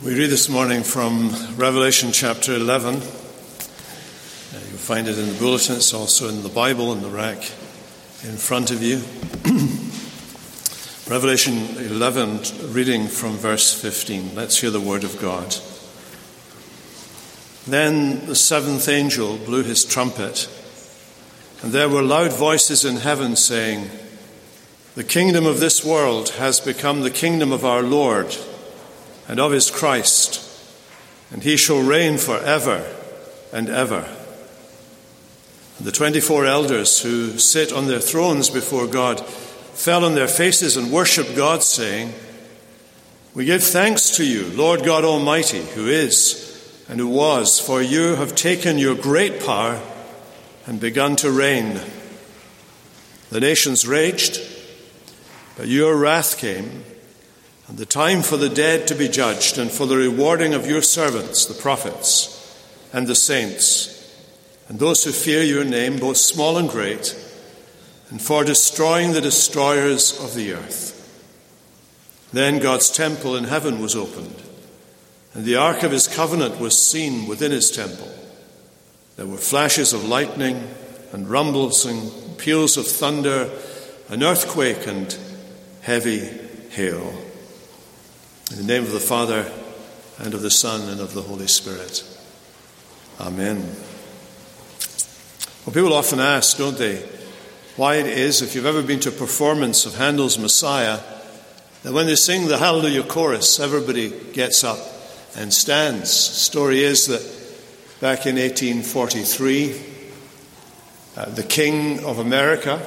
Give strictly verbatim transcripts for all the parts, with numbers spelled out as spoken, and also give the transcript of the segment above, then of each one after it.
We read this morning from Revelation chapter eleven. You'll find it in the bulletin. It's also in the Bible in the rack in front of you. Revelation eleven, reading from verse fifteen. Let's hear the word of God. Then the seventh angel blew his trumpet, and there were loud voices in heaven saying, "The kingdom of this world has become the kingdom of our Lord and of his Christ, and he shall reign forever and ever." And the twenty-four elders who sit on their thrones before God fell on their faces and worshipped God, saying, "We give thanks to you, Lord God Almighty, who is and who was, for you have taken your great power and begun to reign. The nations raged, but your wrath came, and the time for the dead to be judged, and for the rewarding of your servants, the prophets and the saints, and those who fear your name, both small and great, and for destroying the destroyers of the earth." Then God's temple in heaven was opened, and the ark of his covenant was seen within his temple. There were flashes of lightning and rumbles and peals of thunder, an earthquake and heavy hail. In the name of the Father, and of the Son, and of the Holy Spirit. Amen. Well, people often ask, don't they, why it is, if you've ever been to a performance of Handel's Messiah, that when they sing the Hallelujah Chorus, everybody gets up and stands. The story is that back in eighteen forty-three, uh, the King of America,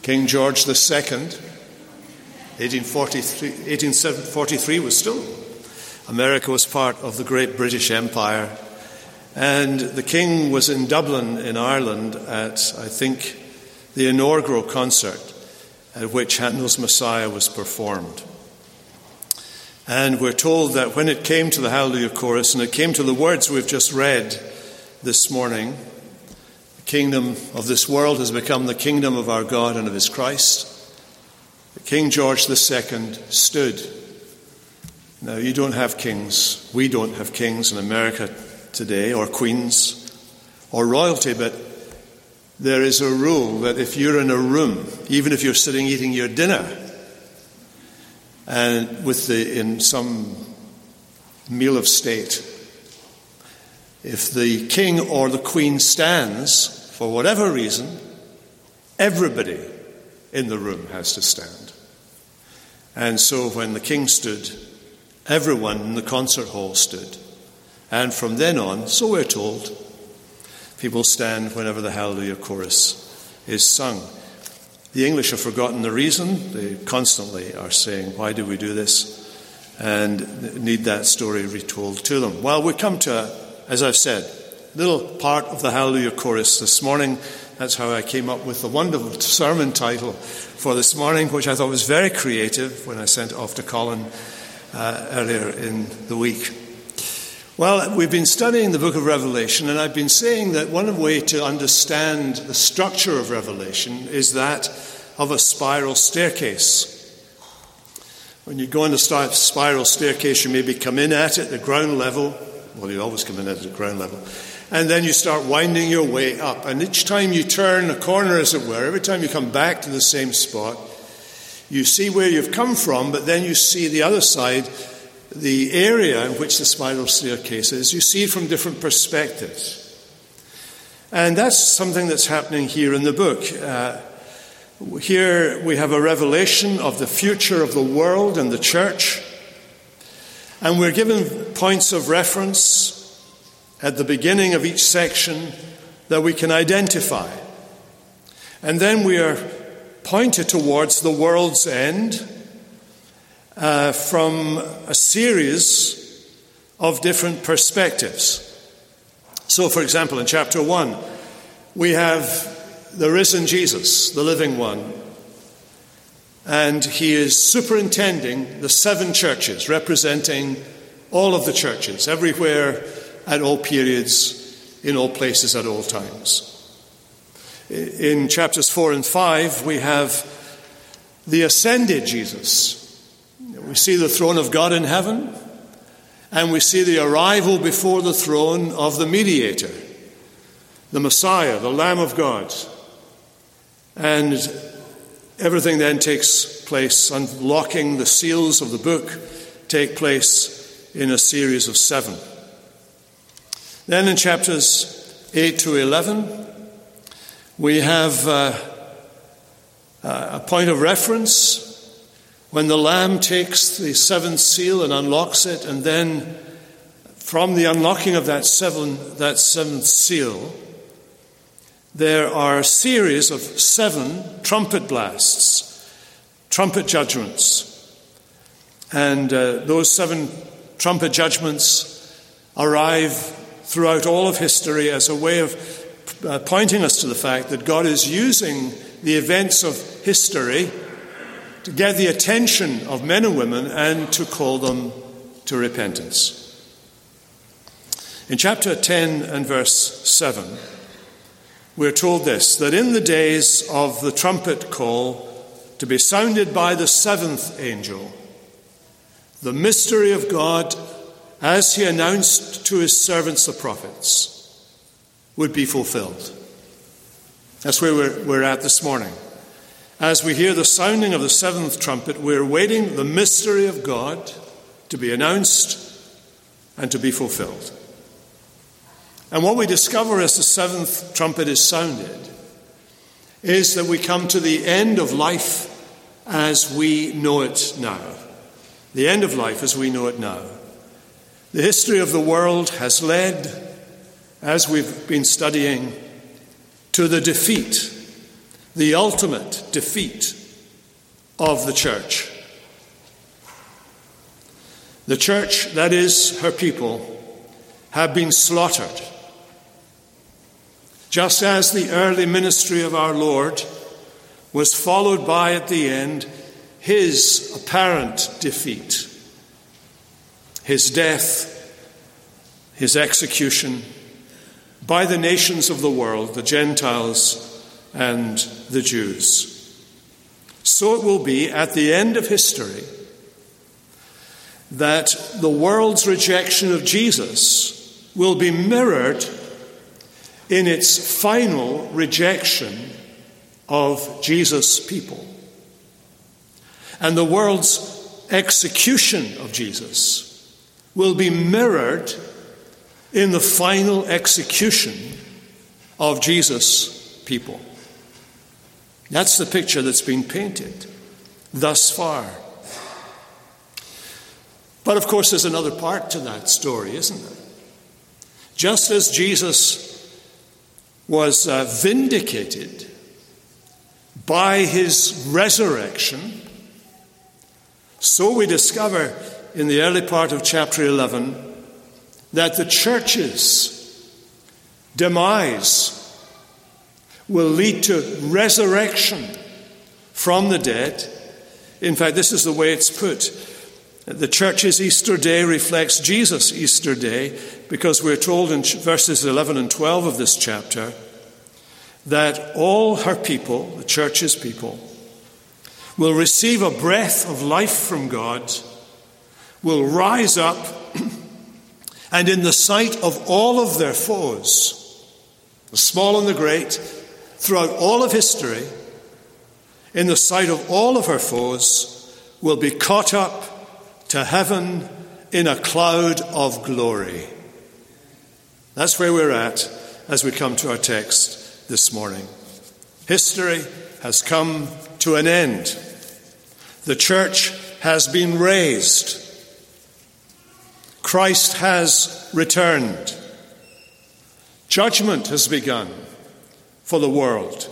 King George the Second, eighteen forty-three was still, America was part of the great British Empire, and the King was in Dublin in Ireland at, I think, the inaugural concert at which Handel's Messiah was performed. And we're told that when it came to the Hallelujah Chorus, and it came to the words we've just read this morning, "The kingdom of this world has become the kingdom of our God and of his Christ," King George the Second stood. Now, you don't have kings. We don't have kings in America today, or queens, or royalty, but there is a rule that if you're in a room, even if you're sitting eating your dinner, and with the in some meal of state, if the king or the queen stands, for whatever reason, everybody in the room has to stand. And so when the king stood, everyone in the concert hall stood. And from then on, so we're told, people stand whenever the Hallelujah Chorus is sung. The English have forgotten the reason. They constantly are saying, why do we do this? And need that story retold to them. Well, we come to, as I've said, a little part of the Hallelujah Chorus this morning. That's how I came up with the wonderful sermon title for this morning, which I thought was very creative when I sent it off to Colin uh, earlier in the week. Well, we've been studying the book of Revelation, and I've been saying that one way to understand the structure of Revelation is that of a spiral staircase. When you go on a spiral staircase, you maybe come in at it, the ground level. Well, you always come in at the ground level. And then you start winding your way up. And each time you turn a corner, as it were, every time you come back to the same spot, you see where you've come from, but then you see the other side, the area in which the spiral staircase is. You see it from different perspectives. And that's something that's happening here in the book. Uh, here we have a revelation of the future of the world and the church. And we're given points of reference at the beginning of each section that we can identify. And then we are pointed towards the world's end uh, from a series of different perspectives. So, for example, in chapter one, we have the risen Jesus, the living one, and he is superintending the seven churches, representing all of the churches, everywhere, at all periods, in all places, at all times. In chapters four and five, we have the ascended Jesus. We see the throne of God in heaven, and we see the arrival before the throne of the mediator, the Messiah, the Lamb of God. And everything then takes place, unlocking the seals of the book, take place in a series of seven. Then in chapters eight to eleven, we have uh, a point of reference when the Lamb takes the seventh seal and unlocks it, and then from the unlocking of that, seven, that seventh seal, there are a series of seven trumpet blasts, trumpet judgments. And uh, those seven trumpet judgments arrive throughout all of history as a way of Uh, pointing us to the fact that God is using the events of history to get the attention of men and women and to call them to repentance. In chapter ten and verse seven, we're told this, that in the days of the trumpet call to be sounded by the seventh angel, the mystery of God, as he announced to his servants the prophets, would be fulfilled. That's where we're, we're at this morning. As we hear the sounding of the seventh trumpet, we're waiting the mystery of God to be announced and to be fulfilled. And what we discover as the seventh trumpet is sounded is that we come to the end of life as we know it now. The end of life as we know it now. The history of the world has led, as we've been studying, to the defeat, the ultimate defeat of the church. The church, that is, her people, have been slaughtered. Just as the early ministry of our Lord was followed by, at the end, his apparent defeat, his death, his execution, by the nations of the world, the Gentiles and the Jews. So it will be at the end of history that the world's rejection of Jesus will be mirrored in its final rejection of Jesus' people. And the world's execution of Jesus will be mirrored in the final execution of Jesus' people. That's the picture that's been painted thus far. But of course, there's another part to that story, isn't there? Just as Jesus was uh, vindicated by his resurrection, so we discover in the early part of chapter eleven that the church's demise will lead to resurrection from the dead. In fact, this is the way it's put. The church's Easter day reflects Jesus' Easter day, because we're told in verses eleven and twelve of this chapter that all her people, the church's people, will receive a breath of life from God, will rise up, and in the sight of all of their foes, the small and the great, throughout all of history, in the sight of all of her foes, will be caught up to heaven in a cloud of glory. That's where we're at as we come to our text this morning. History has come to an end. The church has been raised. Christ has returned. Judgment has begun for the world.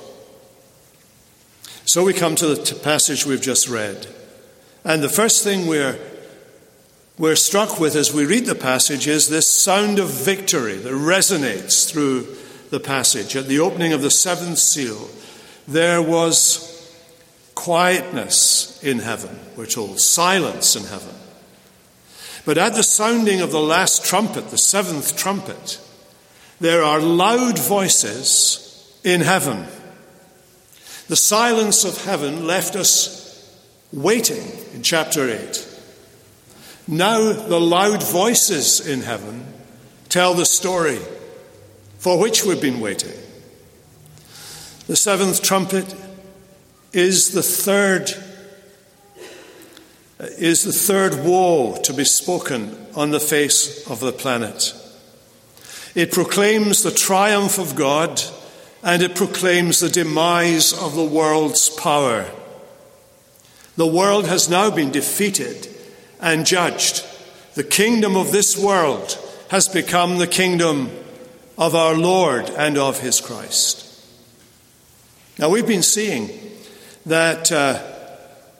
So we come to the passage we've just read. And the first thing we're, we're struck with as we read the passage is this sound of victory that resonates through the passage. At the opening of the seventh seal, there was quietness in heaven, we're told, silence in heaven. But at the sounding of the last trumpet, the seventh trumpet, there are loud voices in heaven. The silence of heaven left us waiting in chapter eight Now the loud voices in heaven tell the story for which we've been waiting. The seventh trumpet is the third is the third woe to be spoken on the face of the planet. It proclaims the triumph of God, and it proclaims the demise of the world's power. The world has now been defeated and judged. The kingdom of this world has become the kingdom of our Lord and of his Christ. Now, we've been seeing that uh,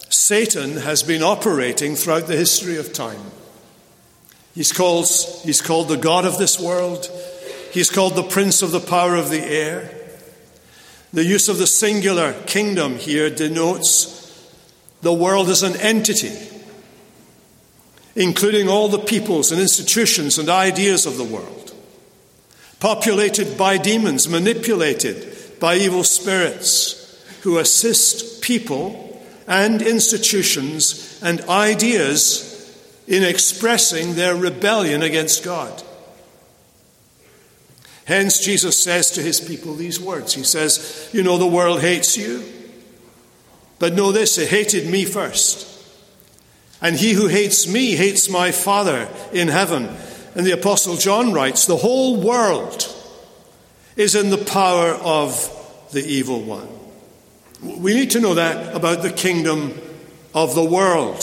Satan has been operating throughout the history of time. He's called, he's called the God of this world. He's called the prince of the power of the air. The use of the singular kingdom here denotes the world as an entity, including all the peoples and institutions and ideas of the world, populated by demons, manipulated by evil spirits who assist people and institutions and ideas in expressing their rebellion against God. Hence, Jesus says to his people these words. He says, you know, the world hates you, but know this, it hated me first. And he who hates me hates my Father in heaven. And the Apostle John writes, the whole world is in the power of the evil one. We need to know that about the kingdom of the world.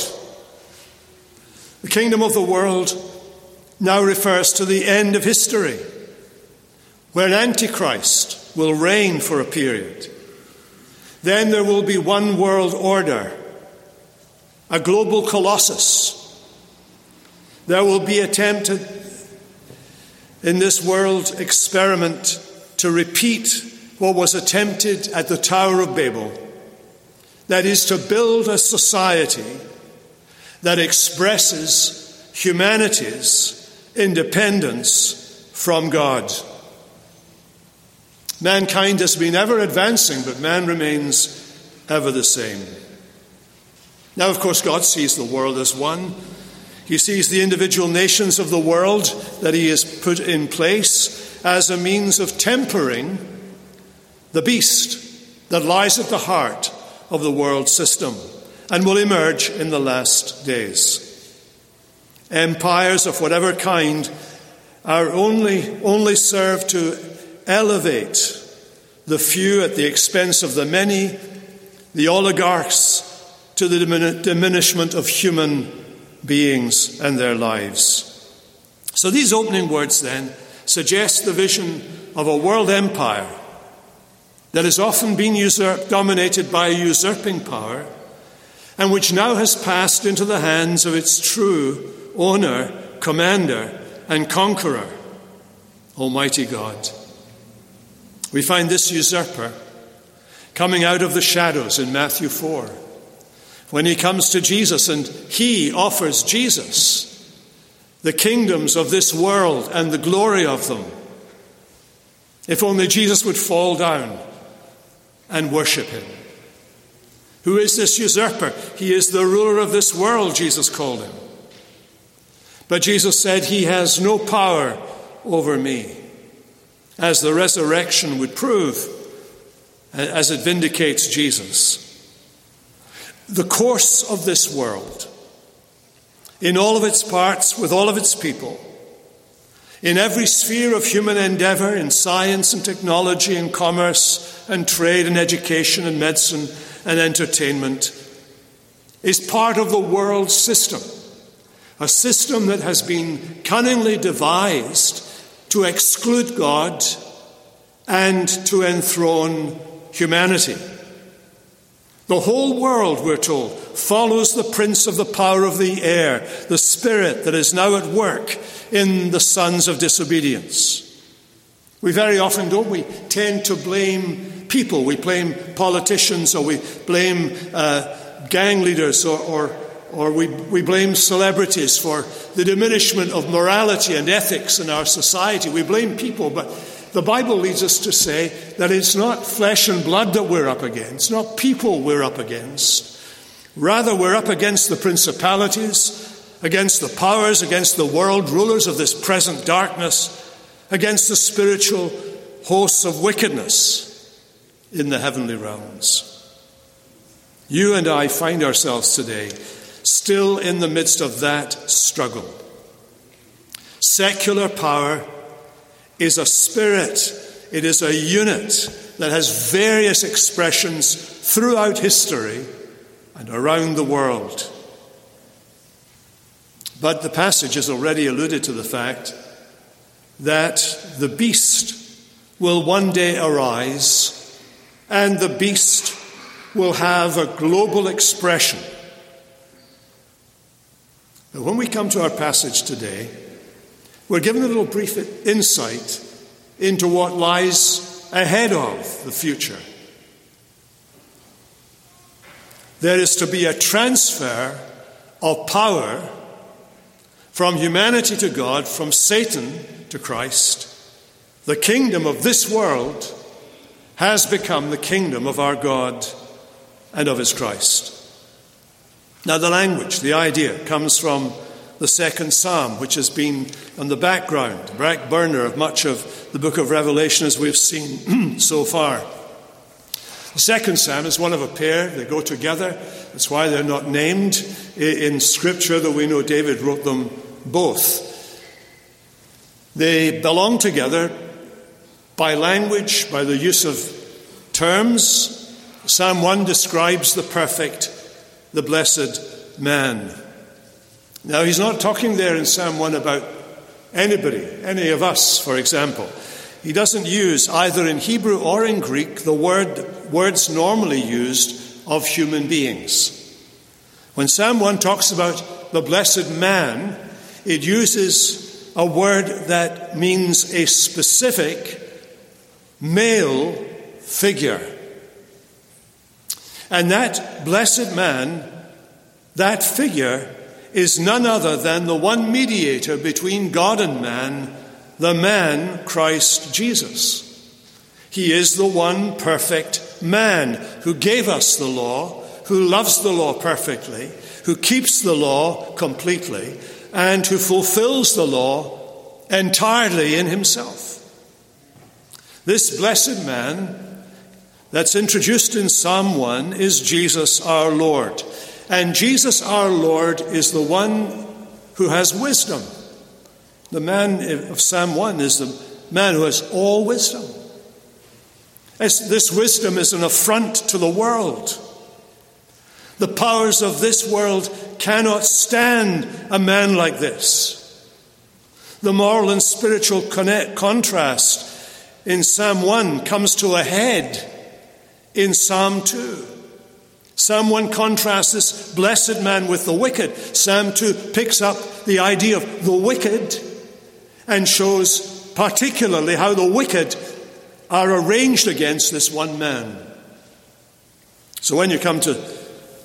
The kingdom of the world now refers to the end of history, where Antichrist will reign for a period. Then there will be one world order, a global colossus. There will be attempted in this world experiment to repeat what was attempted at the Tower of Babel, that is, to build a society that expresses humanity's independence from God. Mankind has been ever advancing, but man remains ever the same. Now, of course, God sees the world as one. He sees the individual nations of the world that he has put in place as a means of tempering the beast that lies at the heart of the world system, and will emerge in the last days. Empires of whatever kind are only, only serve to elevate the few at the expense of the many, the oligarchs, to the dimin- diminishment of human beings and their lives. So these opening words then suggest the vision of a world empire that has often been usurped, dominated by a usurping power, and which now has passed into the hands of its true owner, commander, and conqueror, Almighty God. We find this usurper coming out of the shadows in Matthew four, when he comes to Jesus and he offers Jesus the kingdoms of this world and the glory of them. If only Jesus would fall down and worship him. Who is this usurper? He is the ruler of this world, Jesus called him. But Jesus said, he has no power over me, as the resurrection would prove, as it vindicates Jesus. The course of this world, in all of its parts, with all of its people, in every sphere of human endeavor, in science and technology and commerce and trade and education and medicine and entertainment, is part of the world system, a system that has been cunningly devised to exclude God and to enthrone humanity. The whole world, we're told, follows the prince of the power of the air, the spirit that is now at work in the sons of disobedience. We very often, don't we, tend to blame people. We blame politicians, or we blame uh, gang leaders, or or, or we, we blame celebrities for the diminishment of morality and ethics in our society. We blame people, but the Bible leads us to say that it's not flesh and blood that we're up against, not people we're up against. Rather, we're up against the principalities against the powers, against the world rulers of this present darkness, against the spiritual hosts of wickedness in the heavenly realms. You and I find ourselves today still in the midst of that struggle. Secular power is a spirit, it is a unit that has various expressions throughout history and around the world. But the passage has already alluded to the fact that the beast will one day arise, and the beast will have a global expression. But when we come to our passage today, we're given a little brief insight into what lies ahead of the future. There is to be a transfer of power from humanity to God, from Satan to Christ. The kingdom of this world has become the kingdom of our God and of his Christ. Now the language, the idea, comes from the second psalm, which has been on the background, the back burner of much of the book of Revelation as we've seen so far. The second psalm is one of a pair. They go together. That's why they're not named in Scripture, though we know David wrote them both. They belong together by language, by the use of terms. Psalm one describes the perfect, the blessed man. Now, he's not talking there in Psalm one about anybody, any of us, for example. He doesn't use, either in Hebrew or in Greek, the word words normally used of human beings. When Psalm one talks about the blessed man, it uses a word that means a specific male figure. And that blessed man, that figure, is none other than the one mediator between God and man, the man Christ Jesus. He is the one perfect man who gave us the law, who loves the law perfectly, who keeps the law completely, and who fulfills the law entirely in himself. This blessed man that's introduced in Psalm one is Jesus our Lord. And Jesus our Lord is the one who has wisdom. The man of Psalm one is the man who has all wisdom. This wisdom is an affront to the world. The powers of this world cannot stand a man like this. The moral and spiritual contrast in Psalm one comes to a head in Psalm two. Psalm one contrasts this blessed man with the wicked. Psalm two picks up the idea of the wicked and shows particularly how the wicked are arranged against this one man. So when you come to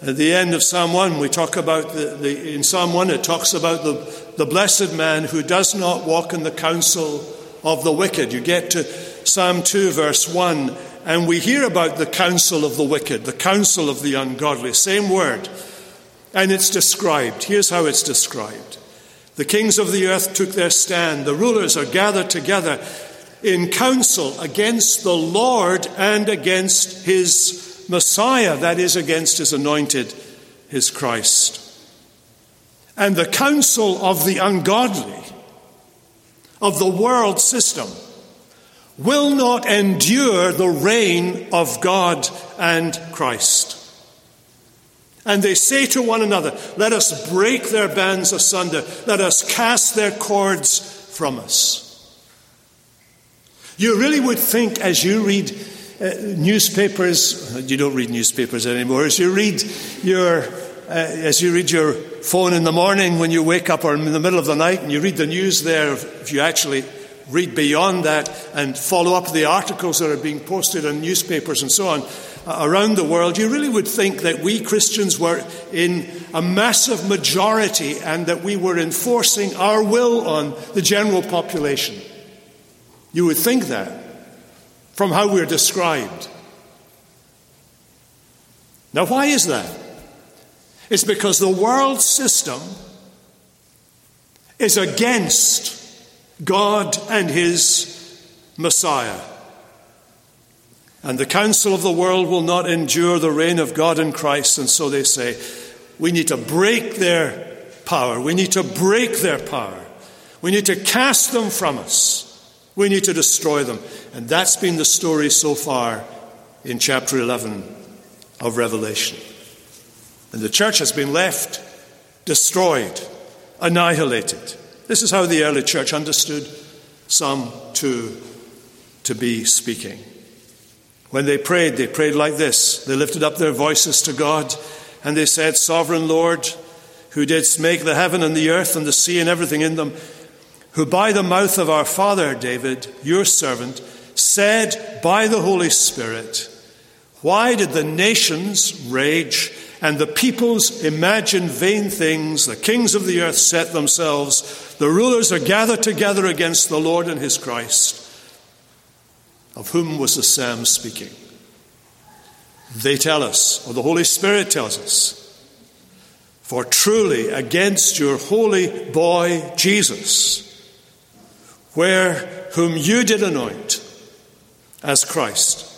at the end of Psalm one, we talk about, the, the in Psalm one it talks about the, the blessed man who does not walk in the counsel of the wicked. You get to Psalm two verse one, and we hear about the counsel of the wicked, the counsel of the ungodly, same word. And it's described. Here's how it's described. The kings of the earth took their stand. The rulers are gathered together in counsel against the Lord and against his Messiah, that is, against his anointed, his Christ. And the counsel of the ungodly, of the world system, will not endure the reign of God and Christ. And they say to one another, let us break their bands asunder. Let us cast their cords from us. You really would think, as you read uh, newspapers, you don't read newspapers anymore, as you read your... Uh, as you read your phone in the morning when you wake up, or in the middle of the night, and you read the news there, if you actually read beyond that and follow up the articles that are being posted in newspapers and so on uh, around the world, you really would think that we Christians were in a massive majority and that we were enforcing our will on the general population. You would think that from how we're described. Now, why is that? It's because the world system is against God and his Messiah. And the council of the world will not endure the reign of God in Christ. And so they say, we need to break their power. We need to break their power. We need to cast them from us. We need to destroy them. And that's been the story so far in chapter eleven of Revelation. And the church has been left destroyed, annihilated. This is how the early church understood Psalm two to be speaking. When they prayed, they prayed like this. They lifted up their voices to God and they said, Sovereign Lord, who didst make the heaven and the earth and the sea and everything in them, who by the mouth of our father David, your servant, said by the Holy Spirit, why did the nations rage and the peoples imagine vain things? The kings of the earth set themselves. The rulers are gathered together against the Lord and his Christ. Of whom was the psalm speaking? They tell us, or the Holy Spirit tells us, for truly against your holy boy Jesus, where whom you did anoint as Christ,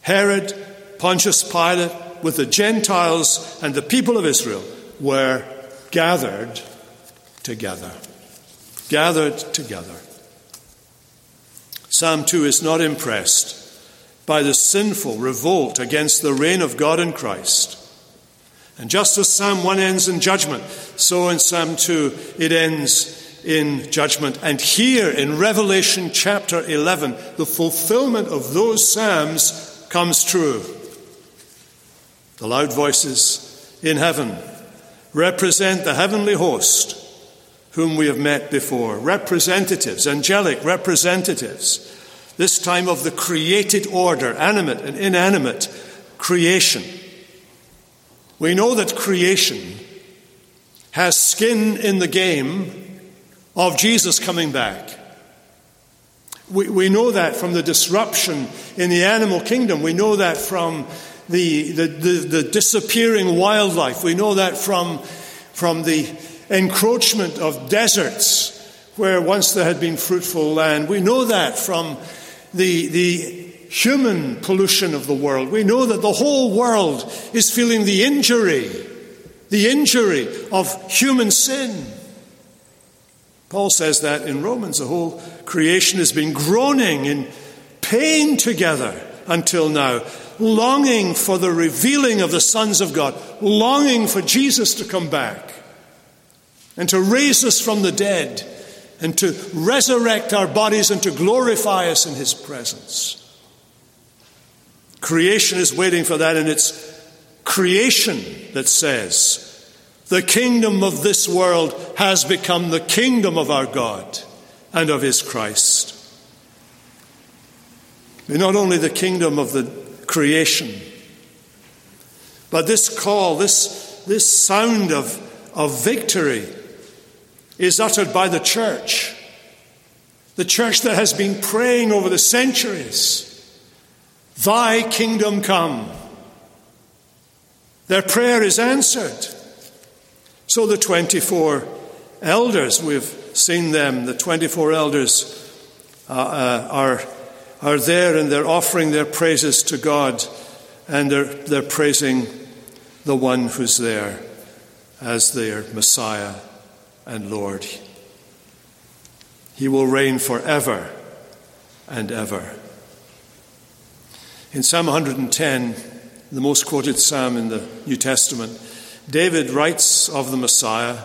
Herod, Pontius Pilate, with the Gentiles and the people of Israel were gathered together. Gathered together. Psalm two is not impressed by the sinful revolt against the reign of God in Christ. And just as Psalm one ends in judgment, so in Psalm two it ends in judgment. And here in Revelation chapter eleven, the fulfillment of those psalms comes true. The loud voices in heaven represent the heavenly host whom we have met before. Representatives, angelic representatives, this time of the created order, animate and inanimate creation. We know that creation has skin in the game of Jesus coming back. We, we know that from the disruption in the animal kingdom. We know that from The, the, the, the disappearing wildlife. We know that from, from the encroachment of deserts where once there had been fruitful land. We know that from the, the human pollution of the world. We know that the whole world is feeling the injury, the injury of human sin. Paul says that in Romans, the whole creation has been groaning in pain together until now, longing for the revealing of the sons of God, longing for Jesus to come back and to raise us from the dead and to resurrect our bodies and to glorify us in his presence. Creation is waiting for that, and it's creation that says, the kingdom of this world has become the kingdom of our God and of his Christ. Not only the kingdom of the creation, but this call, this, this sound of, of victory is uttered by the church. The church that has been praying over the centuries, thy kingdom come. Their prayer is answered. So the twenty-four elders, we've seen them, the twenty-four elders uh, uh, are are there, and they're offering their praises to God, and they're, they're praising the one who's there as their Messiah and Lord. He will reign forever and ever. In Psalm one ten, the most quoted psalm in the New Testament, David writes of the Messiah,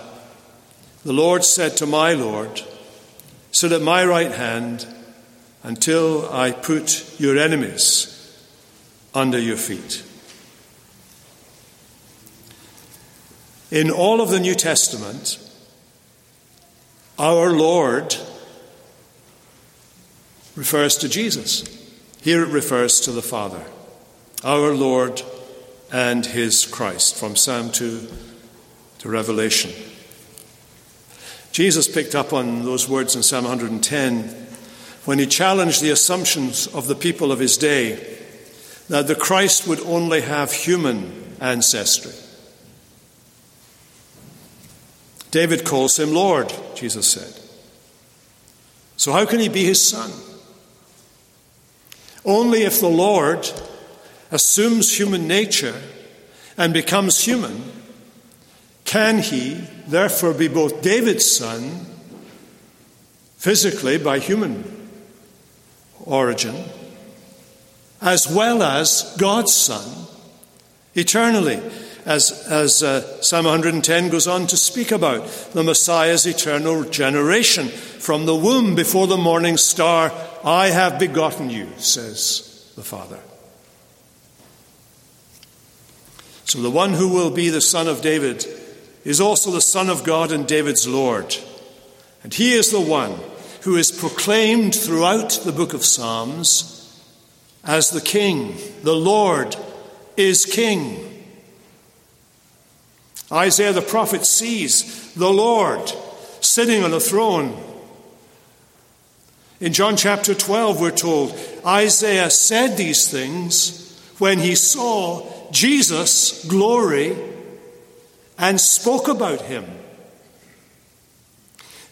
the Lord said to my Lord, sit at my right hand, until I put your enemies under your feet. In all of the New Testament, our Lord refers to Jesus. Here it refers to the Father. Our Lord and his Christ, from Psalm two to Revelation. Jesus picked up on those words in Psalm one ten when he challenged the assumptions of the people of his day that the Christ would only have human ancestry. David calls him Lord, Jesus said. So how can he be his son? Only if the Lord assumes human nature and becomes human can he therefore be both David's son physically by human origin as well as God's son eternally, as, as uh, Psalm one ten goes on to speak about the Messiah's eternal generation. From the womb before the morning star, I have begotten you, says the Father. So the one who will be the son of David is also the Son of God and David's Lord. And he is the one who is proclaimed throughout the book of Psalms as the King. The Lord is King. Isaiah the prophet sees the Lord sitting on a throne. In John chapter twelve, we're told, Isaiah said these things when he saw Jesus' glory and spoke about him.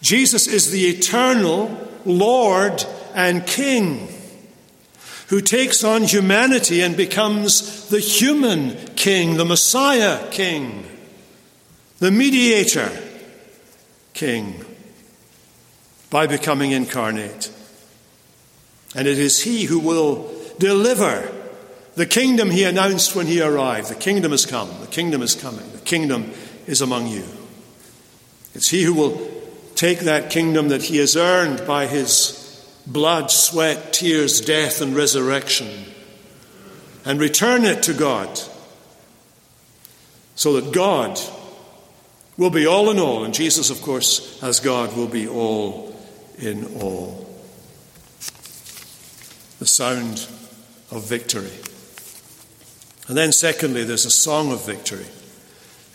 Jesus is the eternal Lord and King who takes on humanity and becomes the human King, the Messiah King, the mediator King, by becoming incarnate. And it is he who will deliver the kingdom he announced when he arrived. The kingdom has come. The kingdom is coming. The kingdom is among you. It's he who will take that kingdom that he has earned by his blood, sweat, tears, death, and resurrection, and return it to God, so that God will be all in all. And Jesus, of course, as God, will be all in all. The sound of victory. And then secondly, there's a song of victory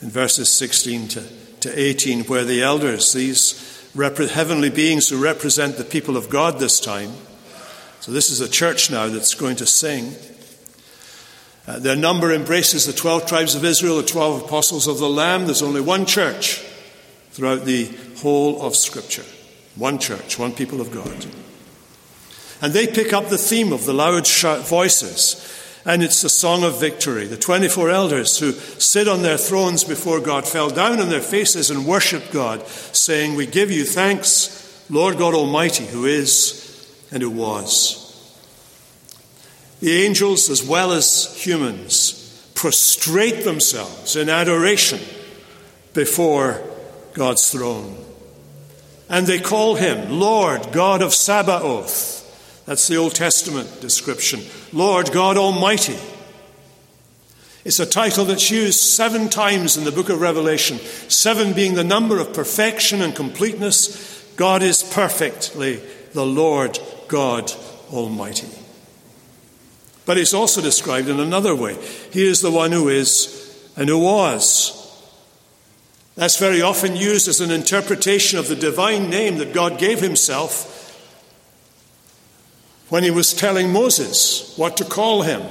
in verses sixteen to, to eighteen, where the elders, these heavenly beings who represent the people of God this time. So this is a church now that's going to sing. Uh, their number embraces the twelve tribes of Israel, the twelve apostles of the Lamb. There's only one church throughout the whole of Scripture. One church, one people of God. And they pick up the theme of the loud shout voices. And it's the song of victory. The twenty-four elders who sit on their thrones before God fell down on their faces and worshipped God, saying, "We give you thanks, Lord God Almighty, who is and who was." The angels, as well as humans, prostrate themselves in adoration before God's throne. And they call him Lord God of Sabaoth. That's the Old Testament description. Lord God Almighty. It's a title that's used seven times in the book of Revelation. Seven being the number of perfection and completeness. God is perfectly the Lord God Almighty. But it's also described in another way. He is the one who is and who was. That's very often used as an interpretation of the divine name that God gave himself when he was telling Moses what to call him.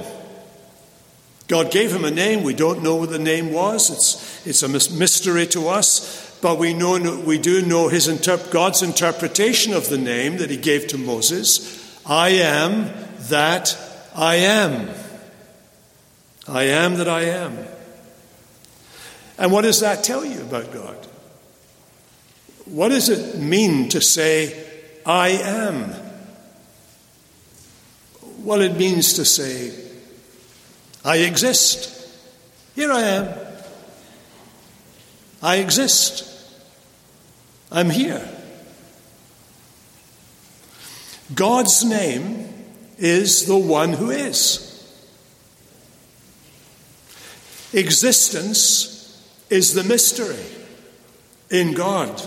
God gave him a name. We don't know what the name was. It's, it's a mystery to us. But we know we do know his interp- God's interpretation of the name that he gave to Moses. I am that I am. I am that I am. And what does that tell you about God? What does it mean to say, I am? Well, it means to say, I exist. Here I am. I exist. I'm here. God's name is the one who is. Existence is the mystery in God.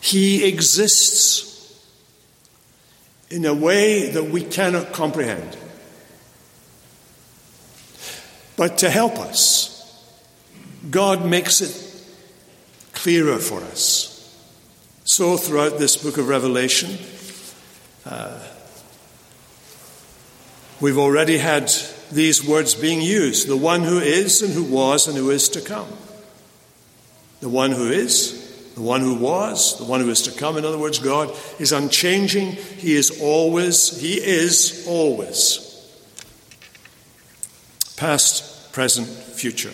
He exists in a way that we cannot comprehend. But to help us, God makes it clearer for us. So throughout this book of Revelation, uh, we've already had these words being used, the one who is and who was and who is to come. the one who is, the one who was, the one who is to come. In other words, God is unchanging. He is always, he is always. Past, present, future.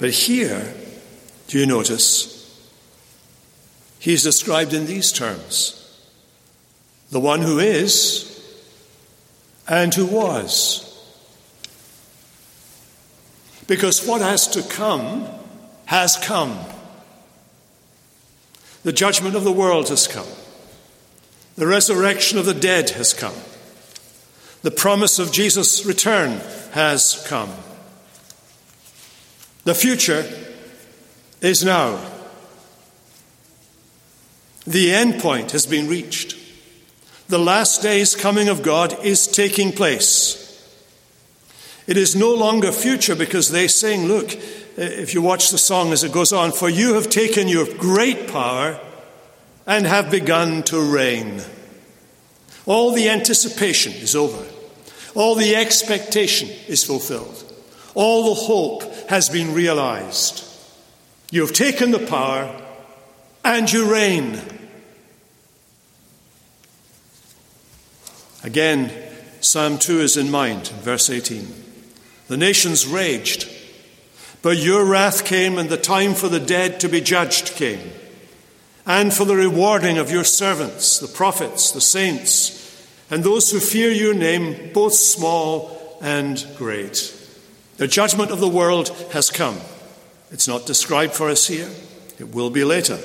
But here, do you notice, he is described in these terms. The one who is and who was. Because what has to come has come. The judgment of the world has come. The resurrection of the dead has come. The promise of Jesus' return has come. The future is now. The end point has been reached. The last day's coming of God is taking place. It is no longer future because they sing, look, if you watch the song as it goes on, for you have taken your great power and have begun to reign. All the anticipation is over. All the expectation is fulfilled. All the hope has been realized. You have taken the power and you reign. Again, Psalm two is in mind, verse eighteen. The nations raged, but your wrath came, and the time for the dead to be judged came, and for the rewarding of your servants, the prophets, the saints, and those who fear your name, both small and great. The judgment of the world has come. It's not described for us here. It will be later.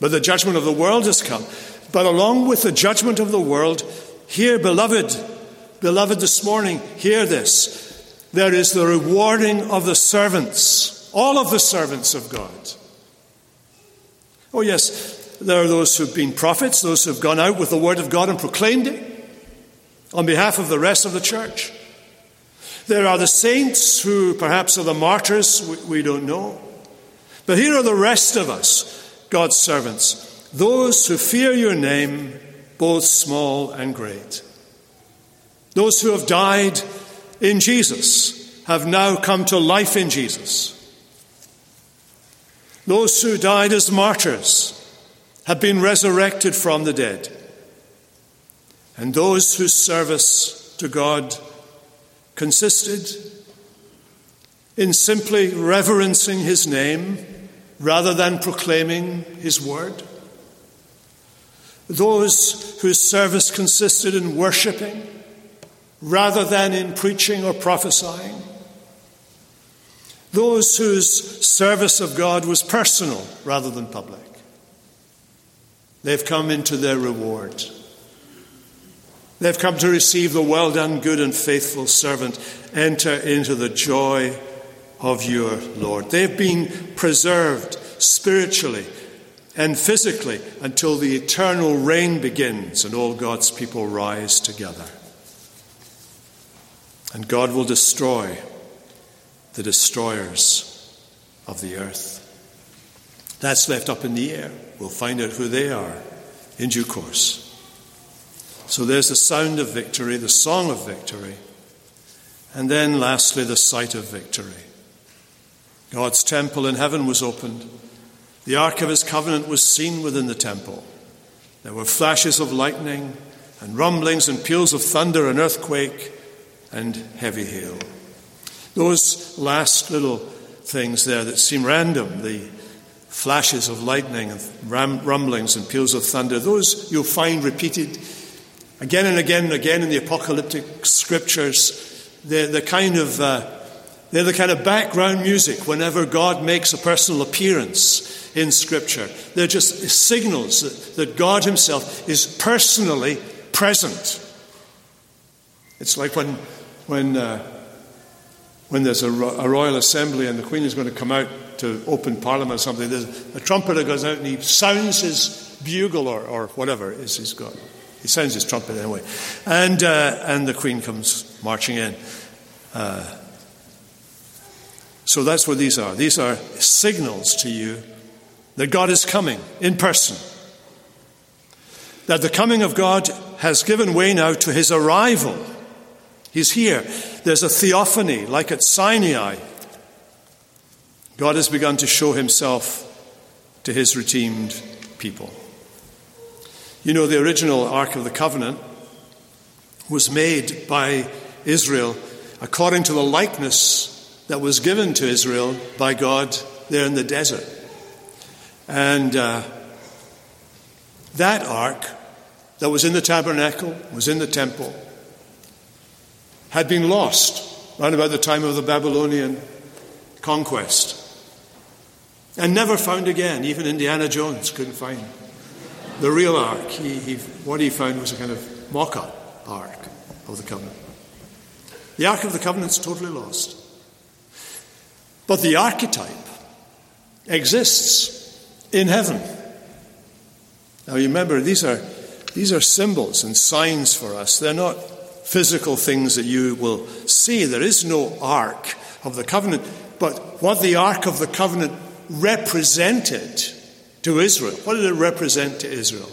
But the judgment of the world has come. But along with the judgment of the world, here, beloved, beloved this morning, hear this. There is the rewarding of the servants, all of the servants of God. Oh yes, there are those who've been prophets, those who've gone out with the word of God and proclaimed it on behalf of the rest of the church. There are the saints who perhaps are the martyrs, we, we don't know. But here are the rest of us, God's servants, those who fear your name, both small and great. Those who have died in Jesus have now come to life in Jesus. Those who died as martyrs have been resurrected from the dead. And those whose service to God consisted in simply reverencing his name rather than proclaiming his word. Those whose service consisted in worshipping rather than in preaching or prophesying. Those whose service of God was personal rather than public. They've come into their reward. They've come to receive the well done, good and faithful servant. Enter into the joy of your Lord. They've been preserved spiritually and physically until the eternal reign begins and all God's people rise together. And God will destroy the destroyers of the earth. That's left up in the air. We'll find out who they are in due course. So there's the sound of victory, the song of victory, and then lastly the sight of victory. God's temple in heaven was opened. The Ark of his covenant was seen within the temple. There were flashes of lightning and rumblings and peals of thunder and earthquake and heavy hail. Those last little things there that seem random, the flashes of lightning and ram- rumblings and peals of thunder, those you'll find repeated again and again and again in the apocalyptic scriptures. They're the kind of, uh, they're the kind of background music whenever God makes a personal appearance in Scripture. They're just signals that, that God himself is personally present. It's like when when uh, when there's a, ro- a royal assembly and the Queen is going to come out to open Parliament or something. There's a trumpeter goes out and he sounds his bugle or, or whatever it is he's got. He sounds his trumpet anyway, and uh, and the Queen comes marching in. Uh, so that's what these are. These are signals to you that God is coming in person. That the coming of God has given way now to his arrival. He's here. There's a theophany like at Sinai. God has begun to show himself to his redeemed people. You know, the original Ark of the Covenant was made by Israel according to the likeness that was given to Israel by God there in the desert. And uh, that ark that was in the tabernacle, was in the temple, had been lost around about the time of the Babylonian conquest and never found again. Even Indiana Jones couldn't find the real ark. He, he, what he found was a kind of mock-up ark of the covenant. The Ark of the Covenant's totally lost. But the archetype exists in heaven. Now you remember, these are these are symbols and signs for us. They're not physical things that you will see. There is no Ark of the Covenant. But what the Ark of the Covenant represented to Israel, what did it represent to Israel?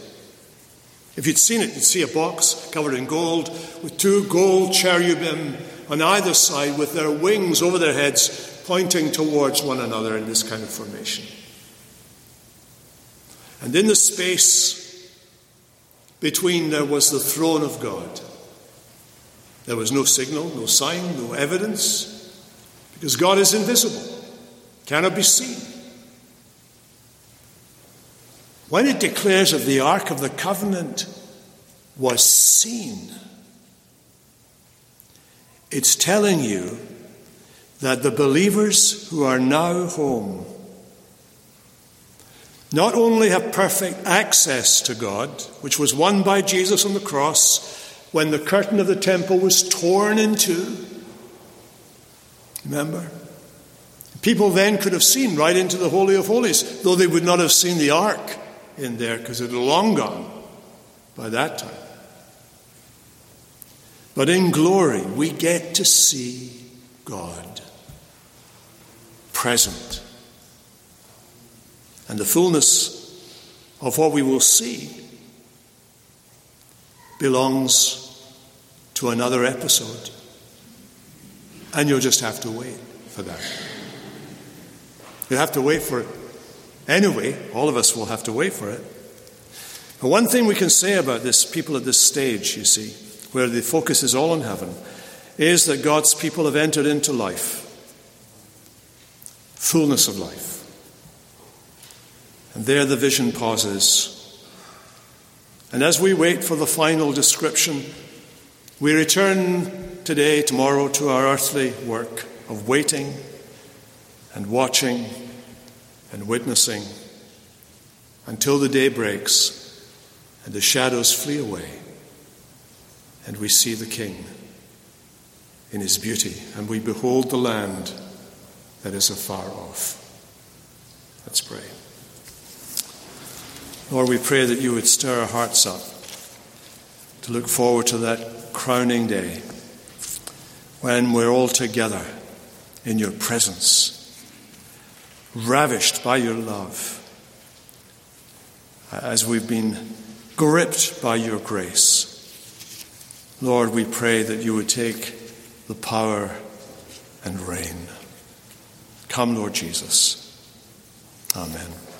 If you'd seen it, you'd see a box covered in gold with two gold cherubim on either side with their wings over their heads pointing towards one another in this kind of formation. And in the space between there was the throne of God. There was no signal, no sign, no evidence, because God is invisible, cannot be seen. When it declares that the Ark of the Covenant was seen, it's telling you that the believers who are now home not only have perfect access to God, which was won by Jesus on the cross when the curtain of the temple was torn in two. Remember? People then could have seen right into the Holy of Holies, though they would not have seen the ark in there because it had long gone by that time. But in glory, we get to see God present. And the fullness of what we will see belongs to another episode. And you'll just have to wait for that. You'll have to wait for it. Anyway, all of us will have to wait for it. But one thing we can say about this, people at this stage, you see, where the focus is all on heaven, is that God's people have entered into life, fullness of life. And there the vision pauses. And as we wait for the final description, we return today, tomorrow, to our earthly work of waiting and watching and witnessing until the day breaks and the shadows flee away and we see the King in his beauty and we behold the land that is afar off. Let's pray. Lord, we pray that you would stir our hearts up to look forward to that crowning day when we're all together in your presence, ravished by your love, as we've been gripped by your grace. Lord, we pray that you would take the power and reign. Come, Lord Jesus. Amen.